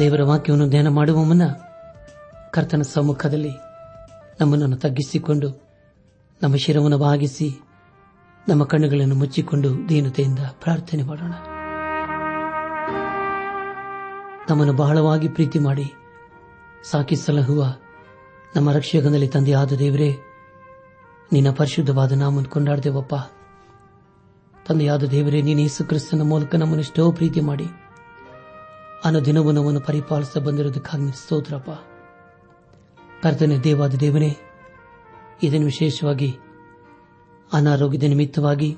ದೇವರ ವಾಕ್ಯವನ್ನು ಧ್ಯಾನ ಮಾಡುವ ಮುನ್ನ ಕರ್ತನ ಸಮ್ಮುಖದಲ್ಲಿ ನಮ್ಮನ್ನು ತಗ್ಗಿಸಿಕೊಂಡು, ನಮ್ಮ ಶಿರವನ್ನು ಭಾಗಿಸಿ, ನಮ್ಮ ಕಣ್ಣುಗಳನ್ನು ಮುಚ್ಚಿಕೊಂಡು ದೀನತೆಯಿಂದ ಪ್ರಾರ್ಥನೆ ಮಾಡೋಣ. ನಮ್ಮನ್ನು ಬಹಳವಾಗಿ ಪ್ರೀತಿ ಮಾಡಿ ಸಾಕಿ ಸಲಹುವ ನಮ್ಮ ರಕ್ಷಕನಲ್ಲಿ ತಂದೆಯಾದ ದೇವರೇ, ನಿನ್ನ ಪರಿಶುದ್ಧವಾದ ನಾಮವನ್ನು ಕೊಂಡಾಡ್ದೇವಪ್ಪ. ತಂದೆಯಾದ ದೇವರೇ, ನೀನು ಯೇಸು ಕ್ರಿಸ್ತನ ಮೂಲಕ ನಮ್ಮನ್ನು ಎಷ್ಟೋ ಪ್ರೀತಿ ಮಾಡಿ ಅನುದಿನವೂ ನಮ್ಮನ್ನು ಪರಿಪಾಲಿಸ ಬಂದಿರುವುದಕ್ಕಾಗಿ ಸ್ತೋತ್ರಪ್ಪ. ಕರ್ತನೇ, ದೇವಾದ ದೇವನೇ, ಇದನ್ನು ವಿಶೇಷವಾಗಿ ಅನಾರೋಗ್ಯದ ನಿಮಿತ್ತವಾಗಿ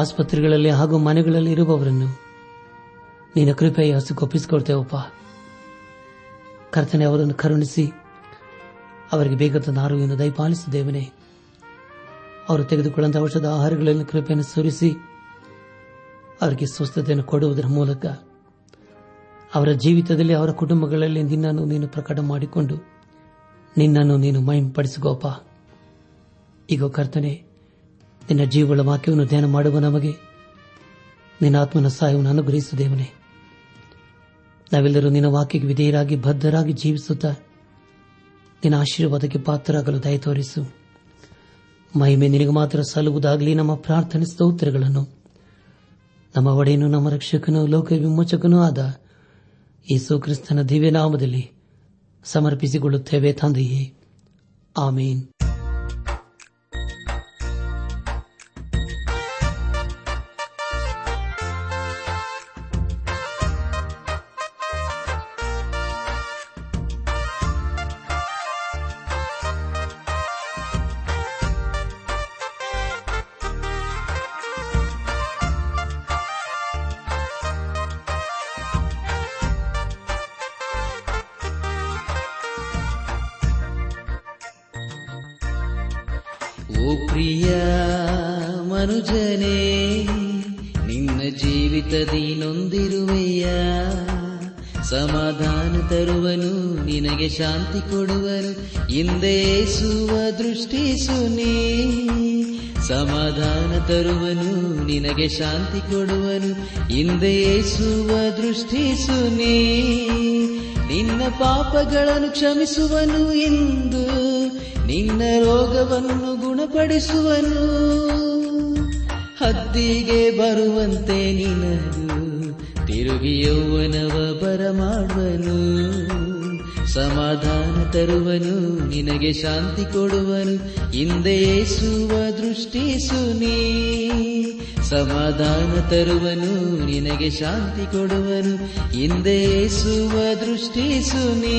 ಆಸ್ಪತ್ರೆಗಳಲ್ಲಿ ಹಾಗೂ ಮನೆಗಳಲ್ಲಿ ಇರುವವರನ್ನು ನಿನ್ನ ಕೃಪೆಯ ಹಸುಗೊಪ್ಪಿಸಿಕೊಡ್ತೇವಪ್ಪ. ಕರ್ತನೆ, ಅವರನ್ನು ಕರುಣಿಸಿ ಅವರಿಗೆ ಬೇಕಾದ ಆರೋಗ್ಯವನ್ನು ದಯಪಾಲಿಸಿ ದೇವನೇ. ಅವರು ತೆಗೆದುಕೊಳ್ಳುವಂತಹ ಔಷಧ ಆಹಾರಗಳಲ್ಲಿ ಕೃಪೆಯನ್ನು ಸುರಿಸಿ ಅವರಿಗೆ ಸ್ವಸ್ಥತೆಯನ್ನು ಕೊಡುವುದರ ಮೂಲಕ ಅವರ ಜೀವಿತದಲ್ಲಿ, ಅವರ ಕುಟುಂಬಗಳಲ್ಲಿ ನಿನ್ನನ್ನು ನೀನು ಪ್ರಕಟ ಮಾಡಿಕೊಂಡು ನಿನ್ನನ್ನು ನೀನು ಮಹಿಮೆಪಡಿಸಿಕೋಪ. ಈಗ ಕರ್ತನೆ, ನಿನ್ನ ಜೀವಗಳ ವಾಕ್ಯವನ್ನು ಧ್ಯಾನ ಮಾಡುವ ನಮಗೆ ನಿನ್ನ ಆತ್ಮನ ಸಹಾಯವನ್ನು ಅನುಗ್ರಹಿಸು ದೇವನೇ. ನಾವೆಲ್ಲರೂ ನಿನ್ನ ವಾಕ್ಯಕ್ಕೆ ವಿಧೇಯರಾಗಿ ಬದ್ಧರಾಗಿ ಜೀವಿಸುತ್ತಾ ನಿನ್ನ ಆಶೀರ್ವಾದಕ್ಕೆ ಪಾತ್ರರಾಗಲು ದಯ ತೋರಿಸು. ಮಹಿಮೆ ನಿನಗೆ ಮಾತ್ರ ಸಲ್ಲುವುದಾಗಲಿ. ನಮ್ಮ ಪ್ರಾರ್ಥನೆ ಸ್ತೋತ್ರಗಳನ್ನು ನಮ್ಮ ಒಡೆಯನು, ನಮ್ಮ ರಕ್ಷಕನೂ ಲೋಕ ವಿಮೋಚಕನೂ ಆದ ಯೇಸು ಕ್ರಿಸ್ತನ ದಿವ್ಯನಾಮದಲ್ಲಿ ಸಮರ್ಪಿಸಿಕೊಳ್ಳುತ್ತೇವೆ ತಂದೆಯೇ, ಆಮೇನ್. ಓ ಪ್ರಿಯ ಮನುಜನೇ, ನಿನ್ನ ಜೀವಿತದಿ ನೊಂದಿರುವೆಯ, ಸಮಾಧಾನ ತರುವನು, ನಿನಗೆ ಶಾಂತಿ ಕೊಡುವನು. ಹಿಂದೆ ಯೇಸುವ ದೃಷ್ಟಿಸು, ನೀ ಸಮಾಧಾನ ತರುವನು, ನಿನಗೆ ಶಾಂತಿ ಕೊಡುವನು. ಹಿಂದೆ ಯೇಸುವ ದೃಷ್ಟಿಸು, ನೀ ನಿನ್ನ ಪಾಪಗಳನ್ನು ಕ್ಷಮಿಸುವನು. ಇಂದು ನಿನ್ನ ರೋಗವನ್ನು ಗುಣಪಡಿಸುವನು. ಹದ್ದಿಗೆ ಬರುವಂತೆ ನಿನದು ತಿರುಗಿ ಯೌವನವ ಬರಮಾಡುವನು. ಸಮಾಧಾನ ತರುವನು, ನಿನಗೆ ಶಾಂತಿ ಕೊಡುವನು. ಹಿಂದೆ ಯೇಸುವ ದೃಷ್ಟಿಸು, ನೀ ಸಮಾಧಾನ ತರುವನು, ನಿನಗೆ ಶಾಂತಿ ಕೊಡುವನು. ಹಿಂದೆ ಯೇಸುವ ದೃಷ್ಟಿಸು, ನೀ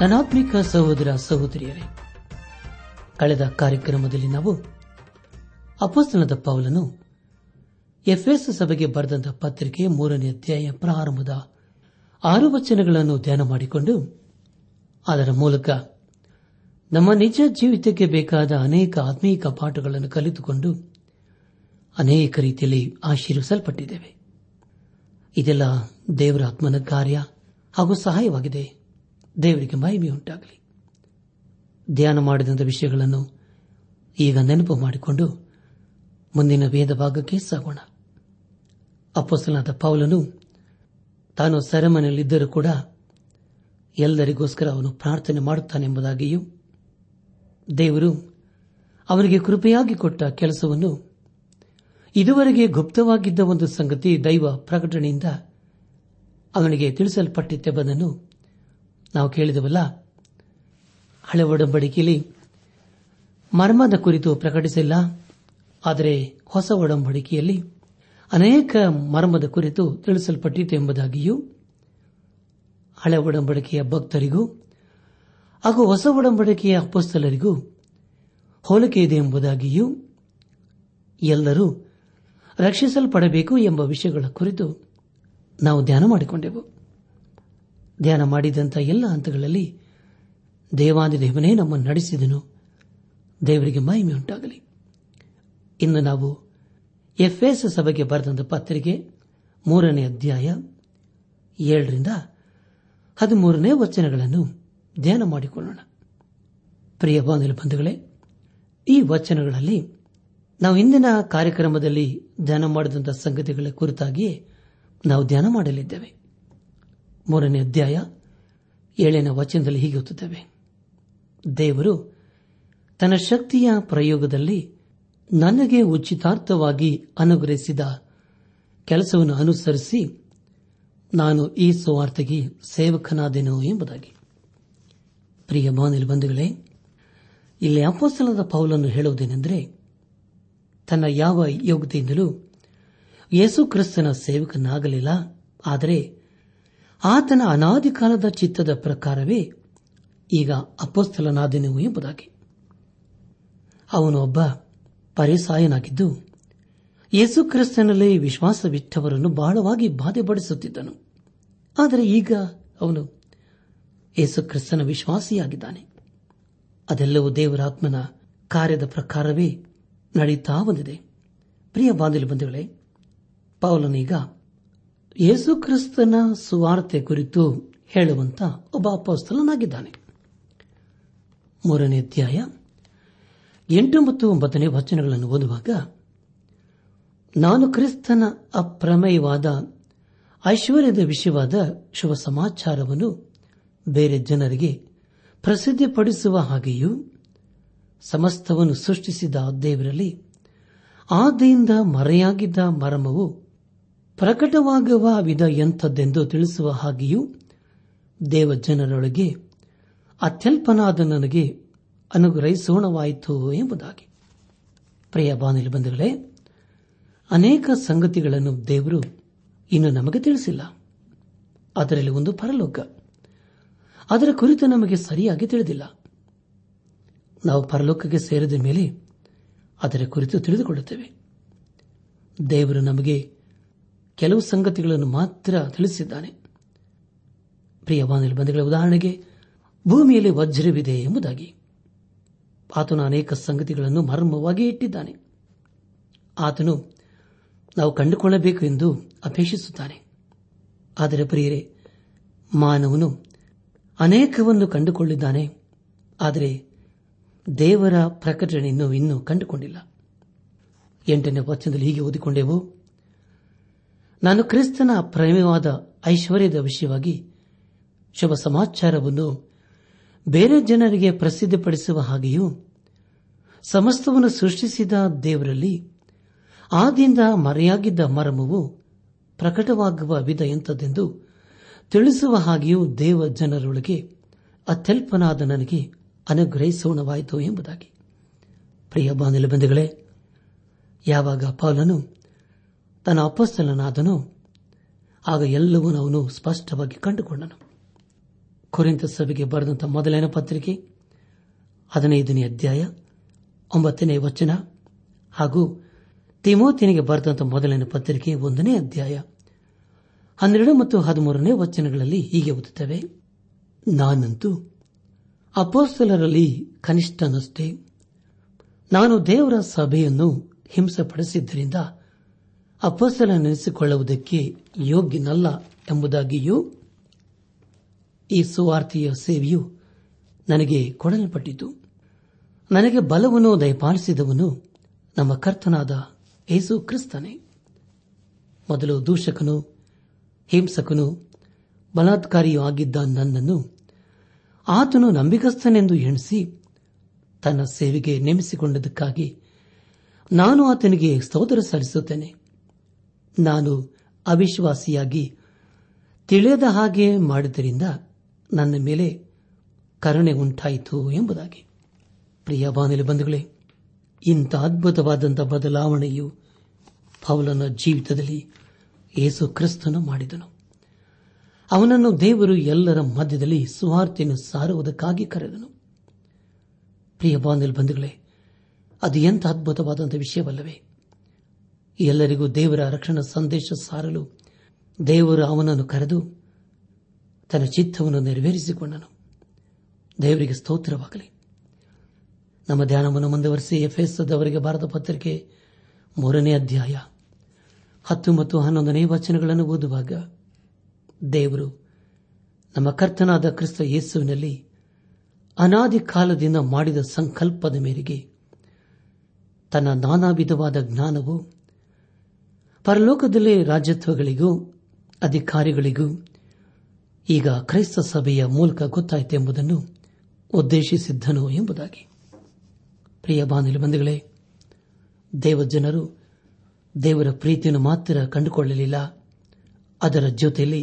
ಧನಾತ್ಮಿಕ ಸಹೋದರ ಸಹೋದರಿಯರೇ, ಕಳೆದ ಕಾರ್ಯಕ್ರಮದಲ್ಲಿ ನಾವು ಅಪೊಸ್ತಲನಾದ ಪೌಲನು ಎಫೆಸ ಸಭೆಗೆ ಬರೆದಂತಹ ಪತ್ರಿಕೆಯ 3ನೇ ಅಧ್ಯಾಯ ಪ್ರಾರಂಭದ 6 ವಚನಗಳನ್ನು ಧ್ಯಾನ ಮಾಡಿಕೊಂಡು ಅದರ ಮೂಲಕ ನಮ್ಮ ನಿಜ ಜೀವಿತಕ್ಕೆ ಬೇಕಾದ ಅನೇಕ ಆತ್ಮೀಕ ಪಾಠಗಳನ್ನು ಕಲಿತುಕೊಂಡು ಅನೇಕ ರೀತಿಯಲ್ಲಿ ಆಶೀರ್ವಿಸಲ್ಪಟ್ಟಿದ್ದೇವೆ. ಇದೆಲ್ಲ ದೇವರ ಆತ್ಮನ ಕಾರ್ಯ ಹಾಗೂ ಸಹಾಯವಾಗಿದೆ. ದೇವರಿಗೆ ಮಹಿಮೆಯುಂಟಾಗಲಿ. ಧ್ಯಾನ ಮಾಡಿದಂಥ ವಿಷಯಗಳನ್ನು ಈಗ ನೆನಪು ಮಾಡಿಕೊಂಡು ಮುಂದಿನ ವೇದ ಭಾಗಕ್ಕೆ ಸಾಗೋಣ. ಅಪೊಸ್ತಲನಾದ ಪೌಲನು ತಾನು ಸೆರೆಮನೆಯಲ್ಲಿದ್ದರೂ ಕೂಡ ಎಲ್ಲರಿಗೋಸ್ಕರ ಅವನು ಪ್ರಾರ್ಥನೆ ಮಾಡುತ್ತಾನೆಂಬುದಾಗಿಯೂ, ದೇವರು ಅವನಿಗೆ ಕೃಪೆಯಾಗಿ ಕೊಟ್ಟ ಕೆಲಸವನ್ನು, ಇದುವರೆಗೆ ಗುಪ್ತವಾಗಿದ್ದ ಒಂದು ಸಂಗತಿ ದೈವ ಪ್ರಕಟಣೆಯಿಂದ ಅವನಿಗೆ ತಿಳಿಸಲ್ಪಟ್ಟಿತ್ತೆಂಬುದನ್ನು ನಾವು ಕೇಳಿದವಲ್ಲ. ಹಳೆ ಒಡಂಬಡಿಕೆಯಲ್ಲಿ ಮರ್ಮದ ಕುರಿತು ಪ್ರಕಟಿಸಿಲ್ಲ. ಆದರೆ ಹೊಸ ಒಡಂಬಡಿಕೆಯಲ್ಲಿ ಅನೇಕ ಮರ್ಮದ ಕುರಿತು ತಿಳಿಸಲ್ಪಟ್ಟಿತು ಎಂಬುದಾಗಿಯೂ ಹಳೆ ಒಡಂಬಡಿಕೆಯ ಭಕ್ತರಿಗೂ ಹಾಗೂ ಹೊಸ ಒಡಂಬಡಿಕೆಯ ಅಪೊಸ್ತಲರಿಗೂ ಹೋಲಿಕೆ ಇದೆ ಎಂಬುದಾಗಿಯೂ ಎಲ್ಲರೂ ರಕ್ಷಿಸಲ್ಪಡಬೇಕು ಎಂಬ ವಿಷಯಗಳ ಕುರಿತು ನಾವು ಧ್ಯಾನ ಮಾಡಿಕೊಂಡೆವು. ಧ್ಯಾನ ಮಾಡಿದಂಥ ಎಲ್ಲ ಹಂತಗಳಲ್ಲಿ ದೇವಾದಿದೇವನೇ ನಮ್ಮನ್ನು ನಡೆಸಿದನು. ದೇವರಿಗೆ ಮಹಿಮೆಯುಂಟಾಗಲಿ. ಇನ್ನು ನಾವು ಎಫೆಸ ಸಭೆಗೆ ಬರೆದಂಥ ಪತ್ರಿಕೆ 3ನೇ ಅಧ್ಯಾಯ 7ರಿಂದ 13ನೇ ವಚನಗಳನ್ನು ಧ್ಯಾನ ಮಾಡಿಕೊಳ್ಳೋಣ. ಪ್ರಿಯ ಬಂಧುಗಳೇ, ಈ ವಚನಗಳಲ್ಲಿ ನಾವು ಇಂದಿನ ಕಾರ್ಯಕ್ರಮದಲ್ಲಿ ಧ್ಯಾನ ಮಾಡಿದಂಥ ಸಂಗತಿಗಳ ಕುರಿತಾಗಿಯೇ ನಾವು ಧ್ಯಾನ ಮಾಡಲಿದ್ದೇವೆ. 3ನೇ ಅಧ್ಯಾಯ 7ನೇ ವಚನದಲ್ಲಿ ಹೀಗೆ ಓದುತ್ತೇವೆ: ದೇವರು ತನ್ನ ಶಕ್ತಿಯ ಪ್ರಯೋಗದಲ್ಲಿ ನನಗೆ ಉಚಿತಾರ್ಥವಾಗಿ ಅನುಗ್ರಹಿಸಿದ ಕೆಲಸವನ್ನು ಅನುಸರಿಸಿ ನಾನು ಈ ಸುವಾರ್ತೆಗೆ ಸೇವಕನಾದೆನು ಎಂಬುದಾಗಿ. ಪ್ರಿಯ ಬಂಧುಗಳೇ, ಇಲ್ಲಿ ಅಪೊಸ್ತಲನಾದ ಪೌಲನು ಹೇಳುವುದೇನೆಂದರೆ, ತನ್ನ ಯಾವ ಯೋಗ್ಯತೆಯಿಂದಲೂ ಯೇಸು ಕ್ರಿಸ್ತನ ಸೇವಕನಾಗಲಿಲ್ಲ. ಆದರೆ ಆತನ ಅನಾದಿ ಕಾಲದ ಚಿತ್ತದ ಪ್ರಕಾರವೇ ಈಗ ಅಪೊಸ್ತಲನಾದೆನು ಎಂಬುದಾಗಿ. ಅವನು ಒಬ್ಬ ಪರಿಸಾಯನಾಗಿದ್ದು ಯೇಸು ಕ್ರಿಸ್ತನಲ್ಲಿ ವಿಶ್ವಾಸವಿಟ್ಟವರನ್ನು ಬಹಳವಾಗಿ ಬಾಧೆಪಡಿಸುತ್ತಿದ್ದನು. ಆದರೆ ಈಗ ಅವನು ಯೇಸು ಕ್ರಿಸ್ತನ ವಿಶ್ವಾಸಿಯಾಗಿದ್ದಾನೆ. ಅದೆಲ್ಲವೂ ದೇವರಾತ್ಮನ ಕಾರ್ಯದ ಪ್ರಕಾರವೇ ನಡೆಯುತ್ತಾ ಬಂದಿದೆ. ಪ್ರಿಯ ಬಂಧುಗಳೇ, ಪೌಲನೀಗ ಯೇಸು ಕ್ರಿಸ್ತನ ಸುವಾರ್ತೆ ಕುರಿತು ಹೇಳುವಂತ ಒಬ್ಬ ಅಪೊಸ್ತಲನಾಗಿದ್ದಾನೆ. 3ನೇ ಅಧ್ಯಾಯ 8 ಮತ್ತು 9ನೇ ವಚನಗಳನ್ನು ಓದುವಾಗ, ನಾನು ಕ್ರಿಸ್ತನ ಅಪ್ರಮೇಯವಾದ ಐಶ್ವರ್ಯದ ವಿಷಯವಾದ ಶುಭ ಸಮಾಚಾರವನ್ನು ಬೇರೆ ಜನರಿಗೆ ಪ್ರಸಿದ್ಧಿಪಡಿಸುವ ಹಾಗೆಯೂ ಸಮಸ್ತವನ್ನು ಸೃಷ್ಟಿಸಿದ ದೇವರಲ್ಲಿ ಆದಿಯಿಂದ ಮರೆಯಾಗಿದ್ದ ಮರ್ಮವು ಪ್ರಕಟವಾಗುವ ವಿಧ ಎಂಥದ್ದೆಂದು ತಿಳಿಸುವ ಹಾಗೆಯೂ ದೇವ ಜನರೊಳಗೆ ಅತ್ಯಲ್ಪನಾದ ನನಗೆ ಅನುಗ್ರಹಿಸೋಣವಾಯಿತು ಎಂಬುದಾಗಿ. ಪ್ರಿಯ ಬಂಧುಗಳೇ, ಅನೇಕ ಸಂಗತಿಗಳನ್ನು ದೇವರು ಇನ್ನು ನಮಗೆ ತಿಳಿಸಿಲ್ಲ. ಅದರಲ್ಲಿ ಒಂದು ಪರಲೋಕ. ಅದರ ಕುರಿತು ನಮಗೆ ಸರಿಯಾಗಿ ತಿಳಿದಿಲ್ಲ. ನಾವು ಪರಲೋಕಕ್ಕೆ ಸೇರಿದ ಮೇಲೆ ಅದರ ಕುರಿತು ತಿಳಿದುಕೊಳ್ಳುತ್ತೇವೆ. ದೇವರು ನಮಗೆ ಕೆಲವು ಸಂಗತಿಗಳನ್ನು ಮಾತ್ರ ತಿಳಿಸಿದ್ದಾನೆ. ಪ್ರಿಯ ಬಂಧುಗಳ ಉದಾಹರಣೆಗೆ ಭೂಮಿಯಲ್ಲಿ ವಜ್ರವಿದೆ ಎಂಬುದಾಗಿ ಆತನು ಅನೇಕ ಸಂಗತಿಗಳನ್ನು ಮರ್ಮವಾಗಿ ಇಟ್ಟಿದ್ದಾನೆ. ಆತನು ನಾವು ಕಂಡುಕೊಳ್ಳಬೇಕು ಎಂದು ಅಪೇಕ್ಷಿಸುತ್ತಾನೆ. ಆದರೆ ಪ್ರಿಯರೇ, ಮಾನವನು ಅನೇಕವನ್ನು ಕಂಡುಕೊಂಡಿದ್ದಾನೆ. ಆದರೆ ದೇವರ ಪ್ರಕಟಣೆಯನ್ನು ಇನ್ನೂ ಕಂಡುಕೊಂಡಿಲ್ಲ. 8ನೇ ವಚನದಲ್ಲಿ ಹೀಗೆ ಓದಿಕೊಂಡೆವು: ನಾನು ಕ್ರಿಸ್ತನ ಪ್ರೇಮವಾದ ಐಶ್ವರ್ಯದ ವಿಷಯವಾಗಿ ಶುಭ ಸಮಾಚಾರವನ್ನು ಬೇರೆ ಜನರಿಗೆ ಪ್ರಸಿದ್ಧಪಡಿಸುವ ಹಾಗೆಯೂ ಸಮಸ್ತವನ್ನು ಸೃಷ್ಟಿಸಿದ ದೇವರಲ್ಲಿ ಆದಿಯಿಂದ ಮರೆಯಾಗಿದ್ದ ಮರ್ಮವು ಪ್ರಕಟವಾಗುವ ವಿಧ ಎಂಥದ್ದೆಂದು ತಿಳಿಸುವ ಹಾಗೆಯೂ ದೇವ ಜನರೊಳಗೆ ಅತ್ಯಲ್ಪನಾದ ನನಗೆ ಅನುಗ್ರಹಿಸೋಣವಾಯಿತು ಎಂಬುದಾಗಿ. ಪ್ರಿಯ ಬಂಧುಗಳೇ, ಯಾವಾಗ ಪೌಲನು ತನ್ನ ಅಪೊಸ್ತಲನಾದನೋ ಆಗ ಎಲ್ಲವೂ ಅವನು ಸ್ಪಷ್ಟವಾಗಿ ಕಂಡುಕೊಂಡನು. ಕೊರಿಂಥ ಸಭೆಗೆ ಬರೆದಂಥ ಮೊದಲನೇ ಪತ್ರಿಕೆ 15ನೇ ಅಧ್ಯಾಯ 9ನೇ ವಚನ ಹಾಗೂ ತಿಮೋಥಿಯನಿಗೆ ಬರೆದಂಥ ಮೊದಲನೇ ಪತ್ರಿಕೆ 1ನೇ ಅಧ್ಯಾಯ 12 ಮತ್ತು 13ನೇ ವಚನಗಳಲ್ಲಿ ಹೀಗೆ ಓದುತ್ತವೆ: ನಾನಂತೂ ಅಪೊಸ್ತಲರಲ್ಲಿ ಕನಿಷ್ಠನಷ್ಟೇ. ನಾನು ದೇವರ ಸಭೆಯನ್ನು ಹಿಂಸೆಪಡಿಸಿದ್ದರಿಂದ ಅಪೊಸ್ತಲನೆನಿಸಿಕೊಳ್ಳುವುದಕ್ಕೆ ಯೋಗ್ಯನಲ್ಲ ಎಂಬುದಾಗಿಯೂ ಈ ಸುವಾರ್ತೆಯ ಸೇವೆಯು ನನಗೆ ಕೊಡಲ್ಪಟ್ಟಿತು. ನನಗೆ ಬಲವನ್ನು ದಯಪಾಲಿಸಿದವನು ನಮ್ಮ ಕರ್ತನಾದ ಯೇಸು ಕ್ರಿಸ್ತನೇ. ಮೊದಲು ದೂಷಕನು, ಹಿಂಸಕನು, ಬಲಾತ್ಕಾರಿಯೂ ಆಗಿದ್ದ ನನ್ನನ್ನು ಆತನು ನಂಬಿಕಸ್ಥನೆಂದು ಎಣಿಸಿ ತನ್ನ ಸೇವೆಗೆ ನೇಮಿಸಿಕೊಂಡದಕ್ಕಾಗಿ ನಾನು ಆತನಿಗೆ ಸ್ತೋತ್ರ ಸಲ್ಲಿಸುತ್ತೇನೆ. ನಾನು ಅವಿಶ್ವಾಸಿಯಾಗಿ ತಿಳಿಯದ ಹಾಗೆ ಮಾಡಿದ್ದರಿಂದ ನನ್ನ ಮೇಲೆ ಕರುಣೆ ಉಂಟಾಯಿತು ಎಂಬುದಾಗಿ. ಪ್ರಿಯ ಬಾನಿಲು ಬಂಧುಗಳೇ, ಇಂಥ ಅದ್ಭುತವಾದಂಥ ಬದಲಾವಣೆಯು ಪೌಲನ ಜೀವಿತದಲ್ಲಿ ಯೇಸು ಕ್ರಿಸ್ತನು ಮಾಡಿದನು. ಅವನನ್ನು ದೇವರು ಎಲ್ಲರ ಮಧ್ಯದಲ್ಲಿ ಸುವಾರ್ತೆಯನ್ನು ಸಾರುವುದಕ್ಕಾಗಿ ಕರೆದನು. ಪ್ರಿಯ ಬಾನಿಲು ಬಂಧುಗಳೇ, ಅದು ಎಂಥ ಅದ್ಭುತವಾದಂಥ ವಿಷಯವಲ್ಲವೇ? ಎಲ್ಲರಿಗೂ ದೇವರ ರಕ್ಷಣಾ ಸಂದೇಶ ಸಾರಲು ದೇವರು ಅವನನ್ನು ಕರೆದು ತನ್ನ ಚಿತ್ತವನ್ನು ನೆರವೇರಿಸಿಕೊಂಡನು. ದೇವರಿಗೆ ಸ್ತೋತ್ರವಾಗಲಿ. ನಮ್ಮ ಧ್ಯಾನವನ್ನು ಮುಂದುವರೆಸಿ ಎಫೆಸದವರಿಗೆ ಬರೆದ ಪತ್ರಿಕೆ 3ನೇ ಅಧ್ಯಾಯ 10 ಮತ್ತು 11ನೇ ವಚನಗಳನ್ನು ಓದುವಾಗ, ದೇವರು ನಮ್ಮ ಕರ್ತನಾದ ಕ್ರಿಸ್ತ ಯೇಸುವಿನಲ್ಲಿ ಅನಾದಿ ಕಾಲದಿಂದ ಮಾಡಿದ ಸಂಕಲ್ಪದ ಮೇರೆಗೆ ತನ್ನ ನಾನಾ ವಿಧವಾದ ಜ್ಞಾನವು ಪರಲೋಕದಲ್ಲಿ ರಾಜತ್ವಗಳಿಗೂ ಅಧಿಕಾರಿಗಳಿಗೂ ಈಗ ಕ್ರೈಸ್ತ ಸಭೆಯ ಮೂಲಕ ಗೊತ್ತಾಯಿತೆಂಬುದನ್ನು ಉದ್ದೇಶಿಸಿದ್ದನು ಎಂಬುದಾಗಿ. ಪ್ರಿಯ ಬಾಂಧವ ಬಂಧುಗಳೇ, ದೇವಜನರು ದೇವರ ಪ್ರೀತಿಯನ್ನು ಮಾತ್ರ ಕಂಡುಕೊಳ್ಳಲಿಲ್ಲ, ಅದರ ಜೊತೆಯಲ್ಲಿ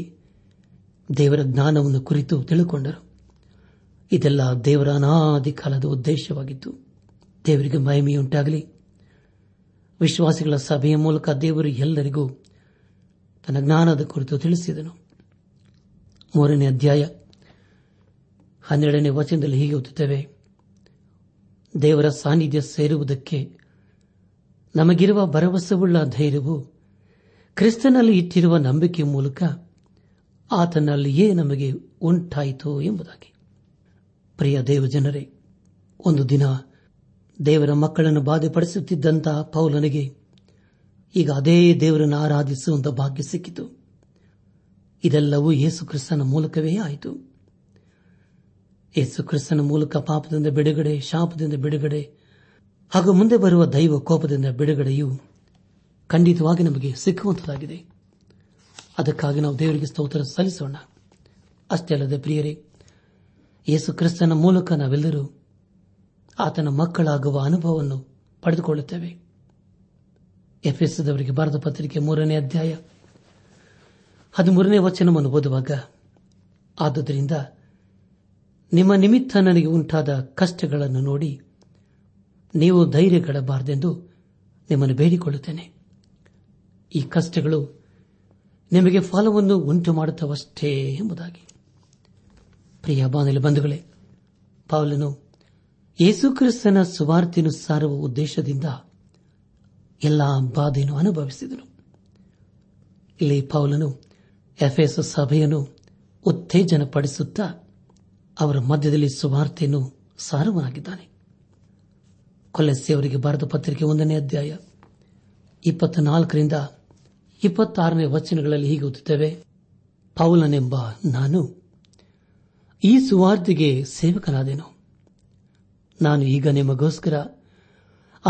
ದೇವರ ಜ್ಞಾನವನ್ನು ಕುರಿತು ತಿಳಿದುಕೊಂಡರು. ಇದೆಲ್ಲ ದೇವರ ಅನಾದಿ ಕಾಲದ ಉದ್ದೇಶವಾಗಿತ್ತು. ದೇವರಿಗೆ ಮಹಿಮೆಯುಂಟಾಗಲಿ. ವಿಶ್ವಾಸಿಗಳ ಸಭೆಯ ಮೂಲಕ ದೇವರು ಎಲ್ಲರಿಗೂ ತನ್ನ ಜ್ಞಾನದ ಕುರಿತು ತಿಳಿಸಿದನು. 3ನೇ ಅಧ್ಯಾಯ 12ನೇ ವಚನದಲ್ಲಿ ಹೀಗೆ ಓದುತ್ತೇವೆ, ದೇವರ ಸಾನ್ನಿಧ್ಯ ಸೇರುವುದಕ್ಕೆ ನಮಗಿರುವ ಭರವಸೆವುಳ್ಳ ಧೈರ್ಯವು ಕ್ರಿಸ್ತನಲ್ಲಿ ಇಟ್ಟಿರುವ ನಂಬಿಕೆಯ ಮೂಲಕ ಆತನಲ್ಲಿಯೇ ನಮಗೆ ಉಂಟಾಯಿತು ಎಂಬುದಾಗಿ. ಪ್ರಿಯ ದೇವಜನರೇ, ಒಂದು ದಿನ ದೇವರ ಮಕ್ಕಳನ್ನು ಬಾಧೆಪಡಿಸುತ್ತಿದ್ದಂತಹ ಪೌಲನಿಗೆ ಈಗ ಅದೇ ದೇವರನ್ನು ಆರಾಧಿಸುವಂತಹ ಭಾಗ್ಯ ಸಿಕ್ಕಿತು. ಇದೆಲ್ಲವೂ ಯೇಸು ಕ್ರಿಸ್ತನ ಮೂಲಕವೇ ಆಯಿತು. ಯೇಸು ಕ್ರಿಸ್ತನ ಮೂಲಕ ಪಾಪದಿಂದ ಬಿಡುಗಡೆ, ಶಾಪದಿಂದ ಬಿಡುಗಡೆ ಹಾಗೂ ಮುಂದೆ ಬರುವ ದೈವ ಕೋಪದಿಂದ ಬಿಡುಗಡೆಯು ಖಂಡಿತವಾಗಿ ನಮಗೆ ಸಿಕ್ಕುವಂತದಾಗಿದೆ. ಅದಕ್ಕಾಗಿ ನಾವು ದೇವರಿಗೆ ಸ್ತೋತ್ರ ಸಲ್ಲಿಸೋಣ. ಅಷ್ಟೇ ಅಲ್ಲದೆ ಪ್ರಿಯರೇ, ಯೇಸು ಕ್ರಿಸ್ತನ ಮೂಲಕ ನಾವೆಲ್ಲರೂ ಆತನ ಮಕ್ಕಳಾಗುವ ಅನುಭವವನ್ನು ಪಡೆದುಕೊಳ್ಳುತ್ತೇವೆ. ಎಫೆಸದವರಿಗೆ ಬರೆದ ಪತ್ರಿಕೆ 3ನೇ ಅಧ್ಯಾಯ 13ನೇ ವಚನವನ್ನು ಓದುವಾಗ, ಆದುದರಿಂದ ನಿಮ್ಮ ನಿಮಿತ್ತ ನನಗೆ ಉಂಟಾದ ಕಷ್ಟಗಳನ್ನು ನೋಡಿ ನೀವು ಧೈರ್ಯಗೆಡಬಾರದೆಂದು ನಿಮ್ಮನ್ನು ಬೇಡಿಕೊಳ್ಳುತ್ತೇನೆ. ಈ ಕಷ್ಟಗಳು ನಿಮಗೆ ಫಲವನ್ನು ಉಂಟು ಮಾಡುತ್ತವಷ್ಟೇ ಎಂಬುದಾಗಿ. ಪ್ರಿಯ ಬಾಂಧವ ಬಂಧುಗಳೇ, ಪೌಲನು ಯೇಸುಕ್ರಿಸ್ತನ ಸುವಾರ್ತೆಯನ್ನು ಸಾರುವ ಉದ್ದೇಶದಿಂದ ಎಲ್ಲಾ ಬಾಧೆಯನ್ನು ಅನುಭವಿಸಿದನು. ಇಲ್ಲಿ ಪೌಲನು ಎಫೆಸ ಸಭೆಯನ್ನು ಉತ್ತೇಜನಪಡಿಸುತ್ತಾ ಅವರ ಮಧ್ಯದಲ್ಲಿ ಸುವಾರ್ತೆಯನ್ನು ಸಾರುವನಾಗಿದ್ದಾನೆ. ಕೊಲಸ್ಸಿಯವರಿಗೆ ಬರೆದ ಪತ್ರಿಕೆ 1ನೇ ಅಧ್ಯಾಯ 24ರಿಂದ 26ನೇ ವಚನಗಳಲ್ಲಿ ಹೀಗೆ ಓದುತ್ತೇವೆ, ಪೌಲನೆಂಬ ನಾನು ಈ ಸುವಾರ್ತೆಗೆ ಸೇವಕನಾದೆನು. ನಾನು ಈಗ ನಿಮಗೋಸ್ಕರ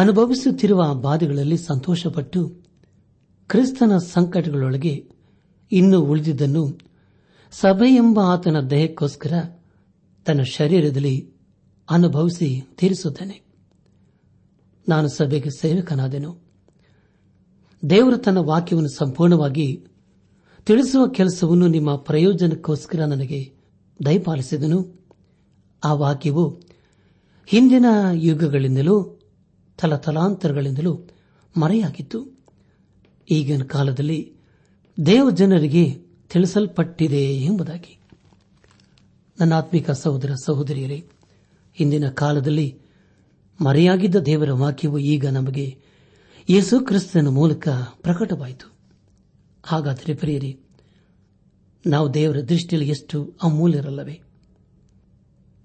ಅನುಭವಿಸುತ್ತಿರುವ ಬಾಧೆಗಳಲ್ಲಿ ಸಂತೋಷಪಟ್ಟು ಕ್ರಿಸ್ತನ ಸಂಕಟಗಳೊಳಗೆ ಇನ್ನೂ ಉಳಿದಿದ್ದನ್ನು ಸಭೆ ಎಂಬ ಆತನ ದೇಹಕ್ಕೋಸ್ಕರ ತನ್ನ ಶರೀರದಲ್ಲಿ ಅನುಭವಿಸಿ ತೀರಿಸುತ್ತೇನೆ. ನಾನು ಸಭೆಗೆ ಸೇವಕನಾದೆನು. ದೇವರು ತನ್ನ ವಾಕ್ಯವನ್ನು ಸಂಪೂರ್ಣವಾಗಿ ತಿಳಿಸುವ ಕೆಲಸವನ್ನು ನಿಮ್ಮ ಪ್ರಯೋಜನಕ್ಕೋಸ್ಕರ ನನಗೆ ದಯಪಾಲಿಸಿದನು. ಆ ವಾಕ್ಯವು ಹಿಂದಿನ ಯುಗಗಳಿಂದಲೂ ತಲತಲಾಂತರಗಳಿಂದಲೂ ಮರೆಯಾಗಿತ್ತು, ಈಗಿನ ಕಾಲದಲ್ಲಿ ದೇವಜನರಿಗೆ ತಿಳಿಸಲ್ಪಟ್ಟಿದೆ ಎಂಬುದಾಗಿ. ನನ್ನ ಆತ್ಮಿಕ ಸಹೋದರ ಸಹೋದರಿಯರೇ, ಹಿಂದಿನ ಕಾಲದಲ್ಲಿ ಮರೆಯಾಗಿದ್ದ ದೇವರ ವಾಕ್ಯವು ಈಗ ನಮಗೆ ಯೇಸು ಕ್ರಿಸ್ತನ ಮೂಲಕ ಪ್ರಕಟವಾಯಿತು. ಹಾಗಾದರೆ ಪ್ರಿಯರೇ, ನಾವು ದೇವರ ದೃಷ್ಟಿಯಲ್ಲಿ ಎಷ್ಟು ಅಮೂಲ್ಯರಲ್ಲವೇ?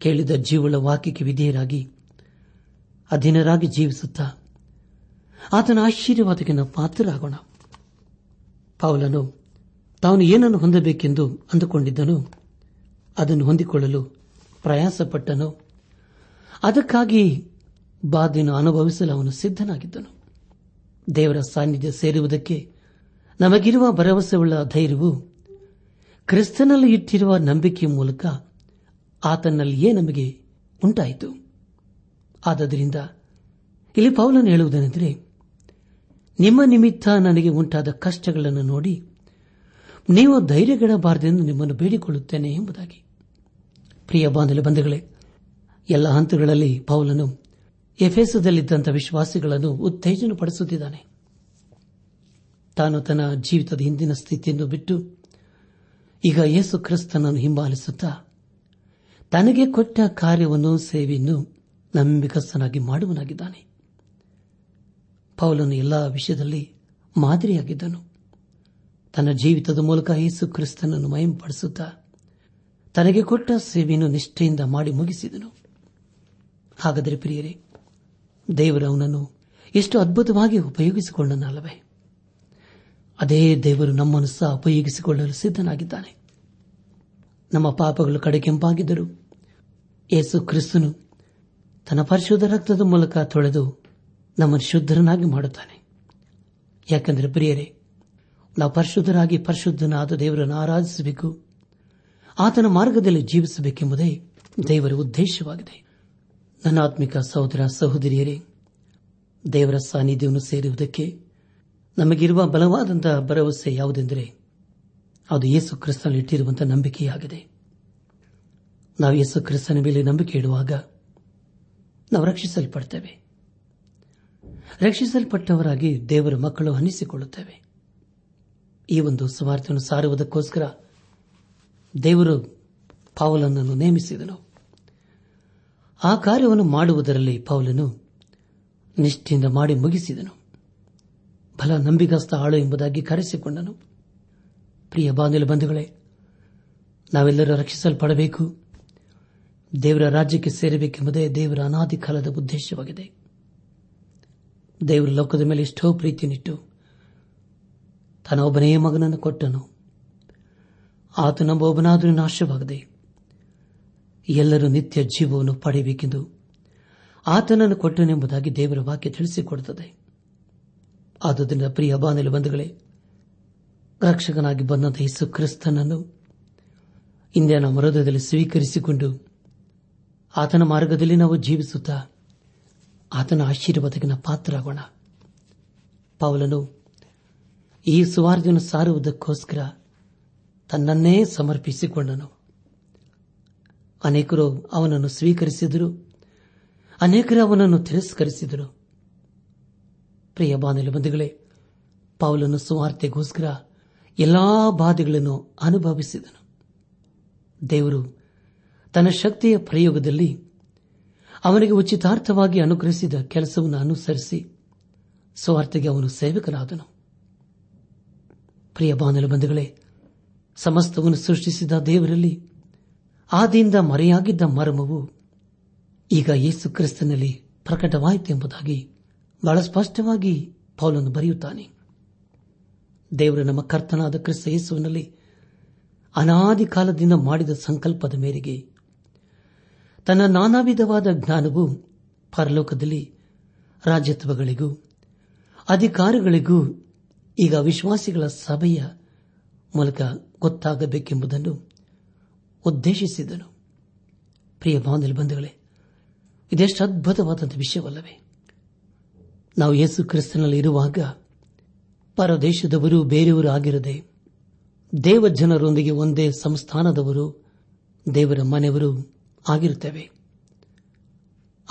ಕೇಳಿದ ಜೀವಳ ವಾಕ್ಯಕ್ಕೆ ವಿಧೇಯರಾಗಿ ಅಧೀನರಾಗಿ ಜೀವಿಸುತ್ತಾ ಆತನ ಆಶೀರ್ವಾದಕ್ಕೆ ನಾವು ಪಾತ್ರರಾಗೋಣ. ಪೌಲನು ತಾನು ಏನನ್ನು ಹೊಂದಬೇಕೆಂದು ಅಂದುಕೊಂಡಿದ್ದನು, ಅದನ್ನು ಹೊಂದಿಕೊಳ್ಳಲು ಪ್ರಯಾಸಪಟ್ಟನು. ಅದಕ್ಕಾಗಿ ಬಾಧೆಯನ್ನು ಅನುಭವಿಸಲು ಅವನು ಸಿದ್ದನಾಗಿದ್ದನು. ದೇವರ ಸಾನ್ನಿಧ್ಯ ಸೇರುವುದಕ್ಕೆ ನಮಗಿರುವ ಭರವಸೆಯುಳ್ಳ ಧೈರ್ಯವು ಕ್ರಿಸ್ತನಲ್ಲಿ ಇಟ್ಟಿರುವ ನಂಬಿಕೆಯ ಮೂಲಕ ಆತನಲ್ಲಿಯೇ ನಮಗೆ ಉಂಟಾಯಿತು. ಆದ್ದರಿಂದ ಇಲ್ಲಿ ಪೌಲನು ಹೇಳುವುದೇನೆಂದರೆ, ನಿಮ್ಮ ನಿಮಿತ್ತ ನನಗೆ ಉಂಟಾದ ಕಷ್ಟಗಳನ್ನು ನೋಡಿ ನೀವು ಧೈರ್ಯಗೆಡಬಾರದೆಂದು ನಿಮ್ಮನ್ನು ಬೇಡಿಕೊಳ್ಳುತ್ತೇನೆ ಎಂಬುದಾಗಿ. ಪ್ರಿಯ ಬಾಂಧವ ಬಂಧುಗಳೇ, ಎಲ್ಲ ಹಂತಗಳಲ್ಲಿ ಪೌಲನು ಎಫೆಸದಲ್ಲಿದ್ದಂಥ ವಿಶ್ವಾಸಿಗಳನ್ನು ಉತ್ತೇಜನಪಡಿಸುತ್ತಿದ್ದಾನೆ. ತಾನು ತನ್ನ ಜೀವಿತದ ಹಿಂದಿನ ಸ್ಥಿತಿಯನ್ನು ಬಿಟ್ಟು ಈಗ ಯೇಸು ಕ್ರಿಸ್ತನನ್ನು ಹಿಂಬಾಲಿಸುತ್ತಾ ತನಗೆ ಕೊಟ್ಟ ಕಾರ್ಯವನ್ನು, ಸೇವೆಯನ್ನು ನಂಬಿಕಸ್ಥನಾಗಿ ಮಾಡುವನಾಗಿದ್ದಾನೆ. ಪೌಲನು ಎಲ್ಲ ವಿಷಯದಲ್ಲಿ ಮಾದರಿಯಾಗಿದ್ದನು. ತನ್ನ ಜೀವಿತದ ಮೂಲಕ ಯೇಸು ಕ್ರಿಸ್ತನನ್ನು ಮಹಿಮೆಪಡಿಸುತ್ತಾ ತನಗೆ ಕೊಟ್ಟ ಸೇವೆಯನ್ನು ನಿಷ್ಠೆಯಿಂದ ಮಾಡಿ ಮುಗಿಸಿದನು. ಹಾಗಾದರೆ ಪ್ರಿಯರೇ, ದೇವರು ಅವನನ್ನು ಎಷ್ಟು ಅದ್ಭುತವಾಗಿ ಉಪಯೋಗಿಸಿಕೊಂಡನಲ್ಲವೇ? ಅದೇ ದೇವರು ನಮ್ಮನ್ನು ಸಹ ಉಪಯೋಗಿಸಿಕೊಳ್ಳಲು ಸಿದ್ಧನಾಗಿದ್ದಾನೆ. ನಮ್ಮ ಪಾಪಗಳು ಕಡೆಗೆಂಪಾಗಿದ್ದರು ಯೇಸು ಕ್ರಿಸ್ತನು ತನ್ನ ಪರಿಶುದ್ಧ ರಕ್ತದ ಮೂಲಕ ತೊಳೆದು ನಮ್ಮನ್ನು ಶುದ್ಧರನ್ನಾಗಿ ಮಾಡುತ್ತಾನೆ. ಯಾಕೆಂದರೆ ಪ್ರಿಯರೇ, ನಾವು ಪರಿಶುದ್ಧರಾಗಿ ಪರಿಶುದ್ಧನಾದ ದೇವರನ್ನು ಆರಾಧಿಸಬೇಕು, ಆತನ ಮಾರ್ಗದಲ್ಲಿ ಜೀವಿಸಬೇಕೆಂಬುದೇ ದೇವರ ಉದ್ದೇಶವಾಗಿದೆ. ನನ್ನ ಆತ್ಮಿಕ ಸಹೋದರ ಸಹೋದರಿಯರೇ, ದೇವರ ಸಾನ್ನಿಧ್ಯವನ್ನು ಸೇರುವುದಕ್ಕೆ ನಮಗಿರುವ ಬಲವಾದಂತಹ ಭರವಸೆ ಯಾವುದೆಂದರೆ ಅದು ಯೇಸು ಕ್ರಿಸ್ತನಲ್ಲಿ ಇಟ್ಟಿರುವಂತಹ ನಂಬಿಕೆಯಾಗಿದೆ. ನಾವು ಯೇಸು ಕ್ರಿಸ್ತನ ಮೇಲೆ ನಂಬಿಕೆ ಇಡುವಾಗ ನಾವು ರಕ್ಷಿಸಲ್ಪಡ್ತೇವೆ. ರಕ್ಷಿಸಲ್ಪಟ್ಟವರಾಗಿ ದೇವರ ಮಕ್ಕಳು ಅನ್ನಿಸಿಕೊಳ್ಳುತ್ತೇವೆ. ಈ ಒಂದು ಸುವಾರ್ತೆಯನ್ನು ಸಾರುವುದಕ್ಕೋಸ್ಕರ ದೇವರು ಪೌಲನನ್ನು ನೇಮಿಸಿದನು. ಆ ಕಾರ್ಯವನ್ನು ಮಾಡುವುದರಲ್ಲಿ ಪೌಲನು ನಿಷ್ಠೆಯಿಂದ ಮಾಡಿ ಮುಗಿಸಿದನು. ಬಲ ನಂಬಿಗಸ್ತ ಆಳು ಎಂಬುದಾಗಿ ಕರೆಸಿಕೊಂಡನು. ಪ್ರಿಯ ಬಾಂಧವರೇ, ನಾವೆಲ್ಲರೂ ರಕ್ಷಿಸಲ್ಪಡಬೇಕು, ದೇವರ ರಾಜ್ಯಕ್ಕೆ ಸೇರಬೇಕೆಂಬುದೇ ದೇವರ ಅನಾದಿ ಕಾಲದ ಉದ್ದೇಶವಾಗಿದೆ. ದೇವರ ಲೋಕದ ಮೇಲೆ ಎಷ್ಟೋ ಪ್ರೀತಿಯನ್ನಿಟ್ಟು ತನ್ನ ಒಬ್ಬನೇ ಮಗನನ್ನು ಕೊಟ್ಟನು. ಆತನೊಬ್ಬ ಒಬ್ಬನಾದರೂ ನಾಶವಾಗದೆ ಎಲ್ಲರೂ ನಿತ್ಯ ಜೀವವನ್ನು ಪಡೆಯಬೇಕೆಂದು ಆತನನ್ನು ಕೊಟ್ಟನೆಂಬುದಾಗಿ ದೇವರ ವಾಕ್ಯ ತಿಳಿಸಿಕೊಡುತ್ತದೆ. ಆದುದರಿಂದ ಪ್ರಿಯ ಬಾಂಧವರೇ, ರಕ್ಷಕನಾಗಿ ಬಂದಂಥ ಯೇಸು ಕ್ರಿಸ್ತನನ್ನು ಇಂದೇ ನಮ್ಮ ಹೃದಯದಲ್ಲಿ ಸ್ವೀಕರಿಸಿಕೊಂಡು ಆತನ ಮಾರ್ಗದಲ್ಲಿ ನಾವು ಜೀವಿಸುತ್ತಾ ಆತನ ಆಶೀರ್ವಾದಕ್ಕೆ ಪಾತ್ರರಾಗೋಣ. ಪೌಲನು ಈ ಸುವಾರ್ತೆಯನ್ನು ಸಾರುವುದಕ್ಕೋಸ್ಕರ ತನ್ನನ್ನೇ ಸಮರ್ಪಿಸಿಕೊಂಡನು. ಅನೇಕರು ಅವನನ್ನು ಸ್ವೀಕರಿಸಿದರು, ಅನೇಕರು ಅವನನ್ನು ತಿರಸ್ಕರಿಸಿದರು. ಪ್ರಿಯ ಬಾಂಧವರೇ, ಪೌಲನು ಸುವಾರ್ತೆಗೋಸ್ಕರ ಎಲ್ಲಾ ಬಾಧೆಗಳನ್ನು ಅನುಭವಿಸಿದನು. ದೇವರು ತನ್ನ ಶಕ್ತಿಯ ಪ್ರಯೋಗದಲ್ಲಿ ಅವನಿಗೆ ಉಚಿತಾರ್ಥವಾಗಿ ಅನುಗ್ರಹಿಸಿದ ಕೆಲಸವನ್ನು ಅನುಸರಿಸಿ ಸುವಾರ್ತೆಗೆ ಅವನು ಸೇವಕನಾದನು. ಪ್ರಿಯ ಬಾಂಧವರೇ, ಸಮಸ್ತವನ್ನು ಸೃಷ್ಟಿಸಿದ ದೇವರಲ್ಲಿ ಆದಿಯಿಂದ ಮರೆಯಾಗಿದ್ದ ಮರ್ಮವು ಈಗ ಯೇಸು ಕ್ರಿಸ್ತನಲ್ಲಿ ಪ್ರಕಟವಾಯಿತು ಎಂಬುದಾಗಿ ಬಹಳ ಸ್ಪಷ್ಟವಾಗಿ ಪೌಲನು ಬರೆಯುತ್ತಾನೆ. ದೇವರು ನಮ್ಮ ಕರ್ತನಾದ ಕ್ರಿಸ್ತ ಯೇಸುವಿನಲ್ಲಿ ಅನಾದಿ ಕಾಲದಿಂದ ಮಾಡಿದ ಸಂಕಲ್ಪದ ಮೇರೆಗೆ ತನ್ನ ನಾನಾ ವಿಧವಾದ ಜ್ಞಾನವು ಪರಲೋಕದಲ್ಲಿ ರಾಜ್ಯತ್ವಗಳಿಗೂ ಅಧಿಕಾರಗಳಿಗೂ ಈಗ ವಿಶ್ವಾಸಿಗಳ ಸಭೆಯ ಮೂಲಕ ಗೊತ್ತಾಗಬೇಕೆಂಬುದನ್ನು ಉದ್ದೇಶಿಸಿದನು. ಪ್ರಿಯ ಬಾಂಧವರೇ, ಇದೆಷ್ಟು ಅದ್ಭುತವಾದಂಥ ವಿಷಯವಲ್ಲವೇ? ನಾವು ಯೇಸು ಕ್ರಿಸ್ತನಲ್ಲಿ ಇರುವಾಗ ಪರದೇಶದವರು, ಬೇರೆಯವರು ಆಗಿರದೆ ದೇವ ಜನರೊಂದಿಗೆ ಒಂದೇ ಸಂಸ್ಥಾನದವರು, ದೇವರ ಮನೆಯವರು ಆಗಿರುತ್ತೇವೆ.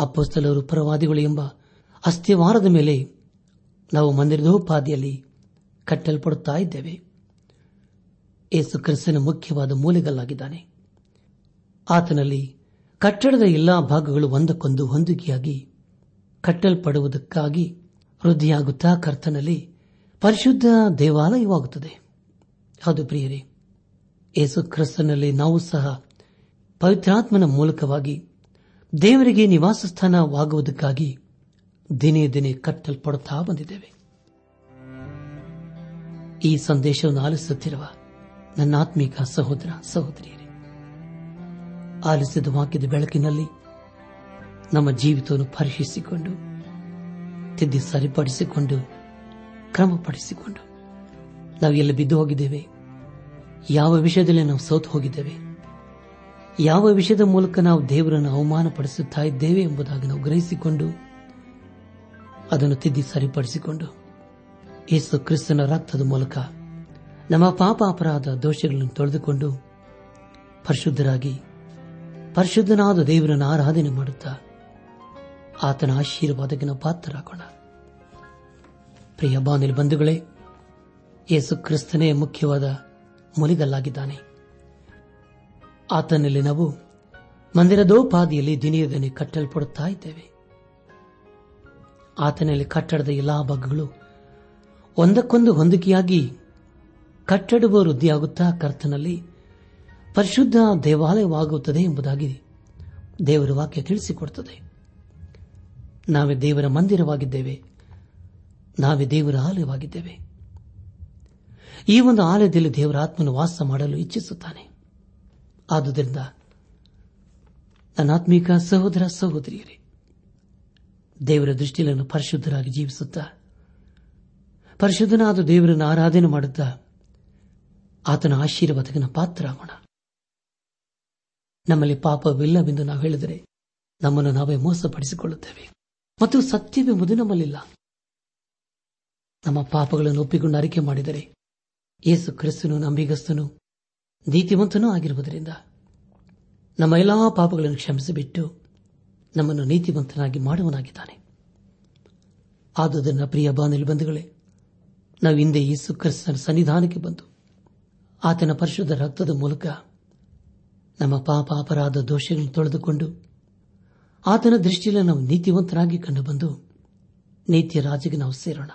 ಅಪೊಸ್ತಲರು, ಪ್ರವಾದಿಗಳು ಎಂಬ ಅಸ್ಥಿವಾರದ ಮೇಲೆ ನಾವು ಮಂದಿರದೋಪಾದಿಯಲ್ಲಿ ಕಟ್ಟಲ್ಪಡುತ್ತಾ ಇದ್ದೇವೆ. ಯೇಸು ಕ್ರಿಸ್ತನ ಮುಖ್ಯವಾದ ಮೂಲೆಗಲ್ಲಾಗಿದ್ದಾನೆ. ಆತನಲ್ಲಿ ಕಟ್ಟಡದ ಎಲ್ಲಾ ಭಾಗಗಳು ಒಂದಕ್ಕೊಂದು ಹೊಂದಿಕೆಯಾಗಿ ಕಟ್ಟಲ್ಪಡುವುದಕ್ಕಾಗಿ ವೃದ್ಧಿಯಾಗುತ್ತಾ ಕರ್ತನಲ್ಲಿ ಪರಿಶುದ್ಧ ದೇವಾಲಯವಾಗುತ್ತದೆ. ಅದು ಪ್ರಿಯರೇ, ಯೇಸು ಕ್ರಿಸ್ತನಲ್ಲಿ ನಾವು ಸಹ ಪವಿತ್ರಾತ್ಮನ ಮೂಲಕವಾಗಿ ದೇವರಿಗೆ ನಿವಾಸ ಸ್ಥಾನವಾಗುವುದಕ್ಕಾಗಿ ದಿನೇ ದಿನೇ ಕಟ್ಟಲ್ಪಡುತ್ತಾ ಬಂದಿದ್ದೇವೆ. ಈ ಸಂದೇಶವನ್ನು ಆಲಿಸುತ್ತಿರುವ ನನ್ನ ಆತ್ಮೀಕ ಸಹೋದರ ಸಹೋದರಿಯರೇ, ಆಲಿಸಿದ ವಾಕ್ಯದ ಬೆಳಕಿನಲ್ಲಿ ನಮ್ಮ ಜೀವಿತವನ್ನು ಪರೀಕ್ಷಿಸಿಕೊಂಡು ತಿದ್ದಿ ಸರಿಪಡಿಸಿಕೊಂಡು ಕ್ರಮಪಡಿಸಿಕೊಂಡು ನಾವು ಎಲ್ಲಿ ಬಿದ್ದು ಹೋಗಿದ್ದೇವೆ, ಯಾವ ವಿಷಯದಲ್ಲಿ ನಾವು ಸೋತು ಹೋಗಿದ್ದೇವೆ, ಯಾವ ವಿಷಯದ ಮೂಲಕ ನಾವು ದೇವರನ್ನು ಅವಮಾನಪಡಿಸುತ್ತಾ ಇದ್ದೇವೆ ಎಂಬುದಾಗಿ ನಾವು ಗ್ರಹಿಸಿಕೊಂಡು ಅದನ್ನು ತಿದ್ದಿ ಸರಿಪಡಿಸಿಕೊಂಡು ಯೇಸು ಕ್ರಿಸ್ತನ ರಕ್ತದ ಮೂಲಕ ನಮ್ಮ ಪಾಪ ಅಪರಾಧ ದೋಷಗಳನ್ನು ತೊಳೆದುಕೊಂಡು ಪರಿಶುದ್ಧರಾಗಿ ಪರಿಶುದ್ಧನಾದ ದೇವರನ್ನು ಆರಾಧನೆ ಮಾಡುತ್ತಾ ಆತನ ಆಶೀರ್ವಾದಕ್ಕೆ ನಾವು ಪಾತ್ರರಾಗೋಣ. ಪ್ರಿಯ ಬಾಂಧವ ಬಂಧುಗಳೇ, ಯೇಸು ಕ್ರಿಸ್ತನೇ ಮುಖ್ಯವಾದ ಮುಲಿಗಲ್ಲಾಗಿದ್ದಾನೆ. ಆತನಲ್ಲಿ ನಾವು ಮಂದಿರದೋಪಾದಿಯಲ್ಲಿ ದಿನೇ ಕಟ್ಟಲ್ಪಡುತ್ತಾ ಇದ್ದೇವೆ. ಆತನಲ್ಲಿ ಕಟ್ಟಡದ ಎಲ್ಲಾ ಭಾಗಗಳು ಒಂದಕ್ಕೊಂದು ಹೊಂದಿಕೆಯಾಗಿ ಕಟ್ಟಡವು ವೃದ್ಧಿಯಾಗುತ್ತಾ ಕರ್ತನಲ್ಲಿ ಪರಿಶುದ್ಧ ದೇವಾಲಯವಾಗುತ್ತದೆ ಎಂಬುದಾಗಿ ದೇವರ ವಾಕ್ಯ ತಿಳಿಸಿಕೊಡುತ್ತದೆ. ನಾವೇ ದೇವರ ಮಂದಿರವಾಗಿದ್ದೇವೆ, ನಾವೇ ದೇವರ ಆಲಯವಾಗಿದ್ದೇವೆ. ಈ ಒಂದು ಆಲಯದಲ್ಲಿ ದೇವರ ಆತ್ಮನು ವಾಸ ಮಾಡಲು ಇಚ್ಛಿಸುತ್ತಾನೆ. ಆದುದರಿಂದ ನನ್ನ ಆತ್ಮೀಕ ಸಹೋದರ ಸಹೋದರಿಯರೇ, ದೇವರ ದೃಷ್ಟಿಯನ್ನು ಪರಿಶುದ್ಧರಾಗಿ ಜೀವಿಸುತ್ತಾ ಪರಿಶುದ್ಧನಾದ ದೇವರನ್ನು ಆರಾಧನೆ ಮಾಡುತ್ತಾ ಆತನ ಆಶೀರ್ವಾದಕ್ಕೆ ಪಾತ್ರರಾಗೋಣ. ನಮ್ಮಲ್ಲಿ ಪಾಪವಿಲ್ಲವೆಂದು ನಾವು ಹೇಳಿದರೆ ನಮ್ಮನ್ನು ನಾವೇ ಮೋಸಪಡಿಸಿಕೊಳ್ಳುತ್ತೇವೆ ಮತ್ತು ಸತ್ಯವೆಂಬುದು ನಮ್ಮಲ್ಲಿಲ್ಲ. ನಮ್ಮ ಪಾಪಗಳನ್ನು ಒಪ್ಪಿಕೊಂಡು ಅರಿಕೆ ಮಾಡಿದರೆ ಯೇಸು ಕ್ರಿಸ್ತನು ನಂಬಿಗಸ್ತನು ನೀತಿವಂತನೂ ಆಗಿರುವುದರಿಂದ ನಮ್ಮ ಎಲ್ಲಾ ಪಾಪಗಳನ್ನು ಕ್ಷಮಿಸಿಬಿಟ್ಟು ನಮ್ಮನ್ನು ನೀತಿವಂತನಾಗಿ ಮಾಡುವನಾಗಿದ್ದಾನೆ. ಆದುದನ್ನು ಪ್ರಿಯ ಬಾಂಧವರೇ, ನಾವು ಹಿಂದೆ ಯೇಸು ಕ್ರಿಸ್ತನ ಸನ್ನಿಧಾನಕ್ಕೆ ಬಂದು ಆತನ ಪರಿಶುದ್ಧ ರಕ್ತದ ಮೂಲಕ ನಮ್ಮ ಪಾಪ ಅಪರಾಧ ದೋಷಗಳನ್ನು ತೊಳೆದುಕೊಂಡು ಆತನ ದೃಷ್ಟಿಯಲ್ಲಿ ನಾವು ನೀತಿವಂತರಾಗಿ ಕಂಡುಬಂದು ನೀತಿಯ ರಾಜ್ಯಕ್ಕೆ ನಾವು ಸೇರೋಣ.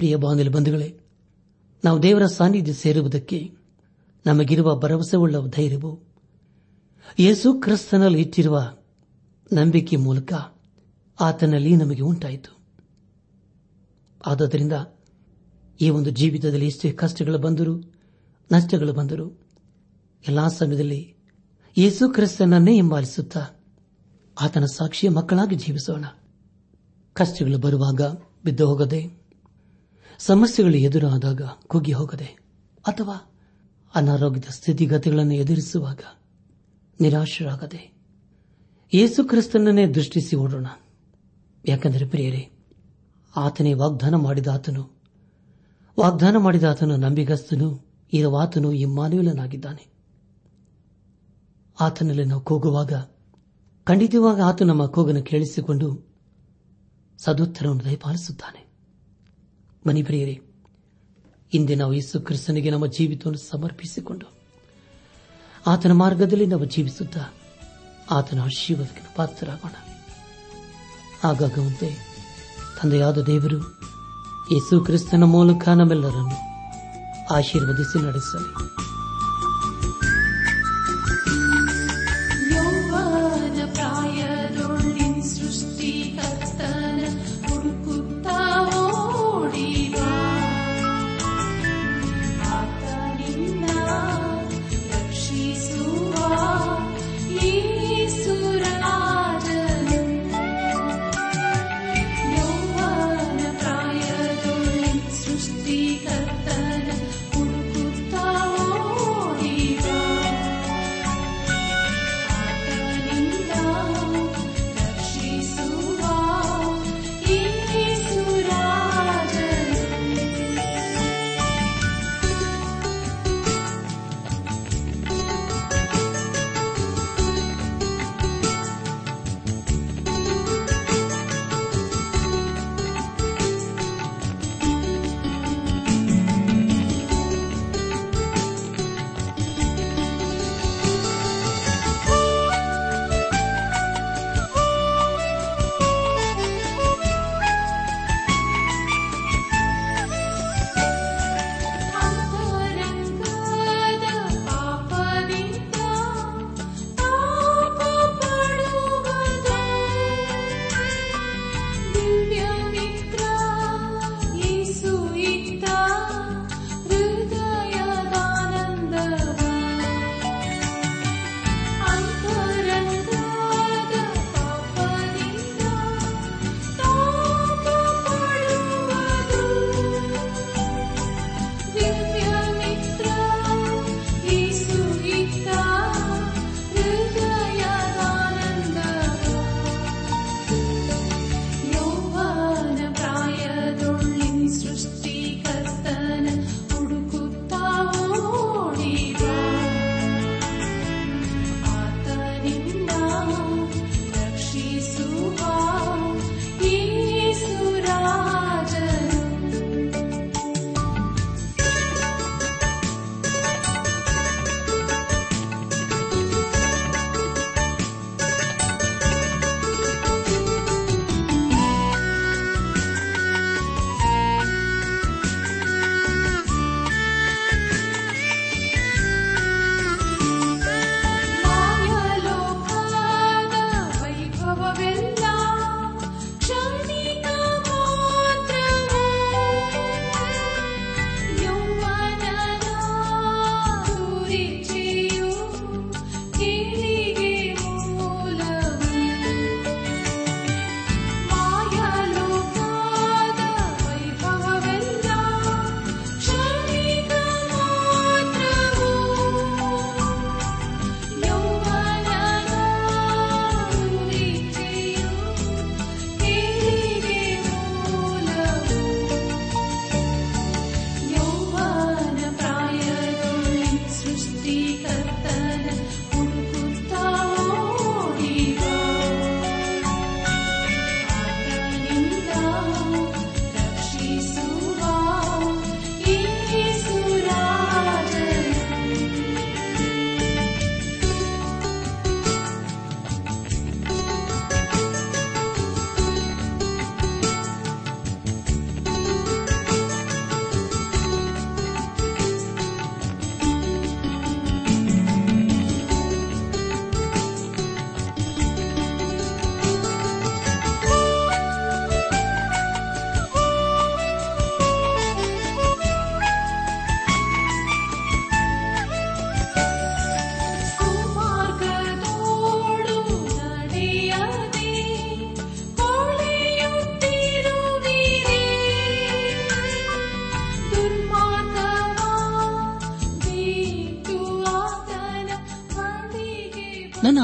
ಪ್ರಿಯ ಬಾಂಧವರೇ, ನಾವು ದೇವರ ಸಾನ್ನಿಧ್ಯ ಸೇರುವುದಕ್ಕೆ ನಮಗಿರುವ ಭರವಸೆವುಳ್ಳ ಧೈರ್ಯವು ಯೇಸು ಕ್ರಿಸ್ತನಲ್ಲಿ ಇಟ್ಟಿರುವ ನಂಬಿಕೆ ಮೂಲಕ ಆತನಲ್ಲಿ ನಮಗೆ ಉಂಟಾಯಿತು. ಆದ್ದರಿಂದ ಈ ಒಂದು ಜೀವಿತದಲ್ಲಿ ಎಷ್ಟೇ ಕಷ್ಟಗಳು ಬಂದರೂ ನಷ್ಟಗಳು ಬಂದರೂ ಎಲ್ಲಾ ಸಮಯದಲ್ಲಿ ಯೇಸು ಕ್ರಿಸ್ತನನ್ನೇ ಹಿಂಬಾಲಿಸುತ್ತಾ ಆತನ ಸಾಕ್ಷಿಯ ಮಕ್ಕಳಾಗಿ ಜೀವಿಸೋಣ. ಕಷ್ಟಗಳು ಬರುವಾಗ ಬಿದ್ದು ಹೋಗದೆ, ಸಮಸ್ಯೆಗಳು ಎದುರಾದಾಗ ಕುಗ್ಗಿ ಹೋಗದೆ, ಅಥವಾ ಅನಾರೋಗ್ಯದ ಸ್ಥಿತಿಗತಿಗಳನ್ನು ಎದುರಿಸುವಾಗ ನಿರಾಶರಾಗದೆ ಯೇಸು ಕ್ರಿಸ್ತನನ್ನೇ ದೃಷ್ಟಿಸಿ ಓಡೋಣ. ಯಾಕೆಂದರೆ ಪ್ರಿಯರೇ, ಆತನೇ ವಾಗ್ದಾನ ಮಾಡಿದ ಆತನು ನಂಬಿಗಸ್ತನು ಇರುವಾತನು ಇಮ್ಮಾನುವೇಲನಾಗಿದ್ದಾನೆ. ಆತನಲ್ಲಿ ನಾವು ಕೂಗುವಾಗ ಖಂಡಿತವಾಗ ಆತನು ನಮ್ಮ ಕೂಗನ್ನು ಕೇಳಿಸಿಕೊಂಡು ಸದುತ್ತರವನ್ನು ದಯಪಾಲಿಸುತ್ತಾನೆ. ಬನ್ನಿ ಪ್ರಿಯರೇ, ಇಂದೇ ನಾವು ಯೇಸು ಕ್ರಿಸ್ತನಿಗೆ ನಮ್ಮ ಜೀವಿತವನ್ನು ಸಮರ್ಪಿಸಿಕೊಂಡು ಆತನ ಮಾರ್ಗದಲ್ಲಿ ನಾವು ಜೀವಿಸುತ್ತಾ ಆತನ ಆಶೀರ್ವಾದಕ್ಕೆ ಪಾತ್ರರಾಗೋಣ. ಆಗಾಗುವಂತೆ ತಂದೆಯಾದ ದೇವರು ಯೇಸು ಕ್ರಿಸ್ತನ ಮೂಲಕ ನಮ್ಮೆಲ್ಲರನ್ನು ಆಶೀರ್ವದಿಸಿ ನಡೆಸಲಿ.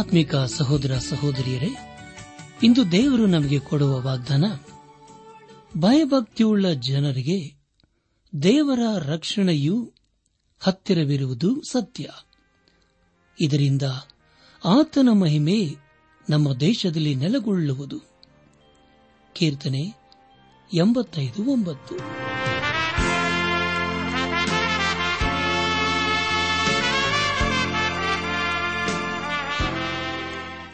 ಆತ್ಮಿಕ ಸಹೋದರ ಸಹೋದರಿಯರೇ, ಇಂದು ದೇವರು ನಮಗೆ ಕೊಡುವ ವಾಗ್ದಾನ, ಭಯಭಕ್ತಿಯುಳ್ಳ ಜನರಿಗೆ ದೇವರ ರಕ್ಷಣೆಯು ಹತ್ತಿರವಿರುವುದು ಸತ್ಯ. ಇದರಿಂದ ಆತನ ಮಹಿಮೆ ನಮ್ಮ ದೇಶದಲ್ಲಿ ನೆಲೆಗೊಳ್ಳುವುದು. ಕೀರ್ತನೆ 85:9.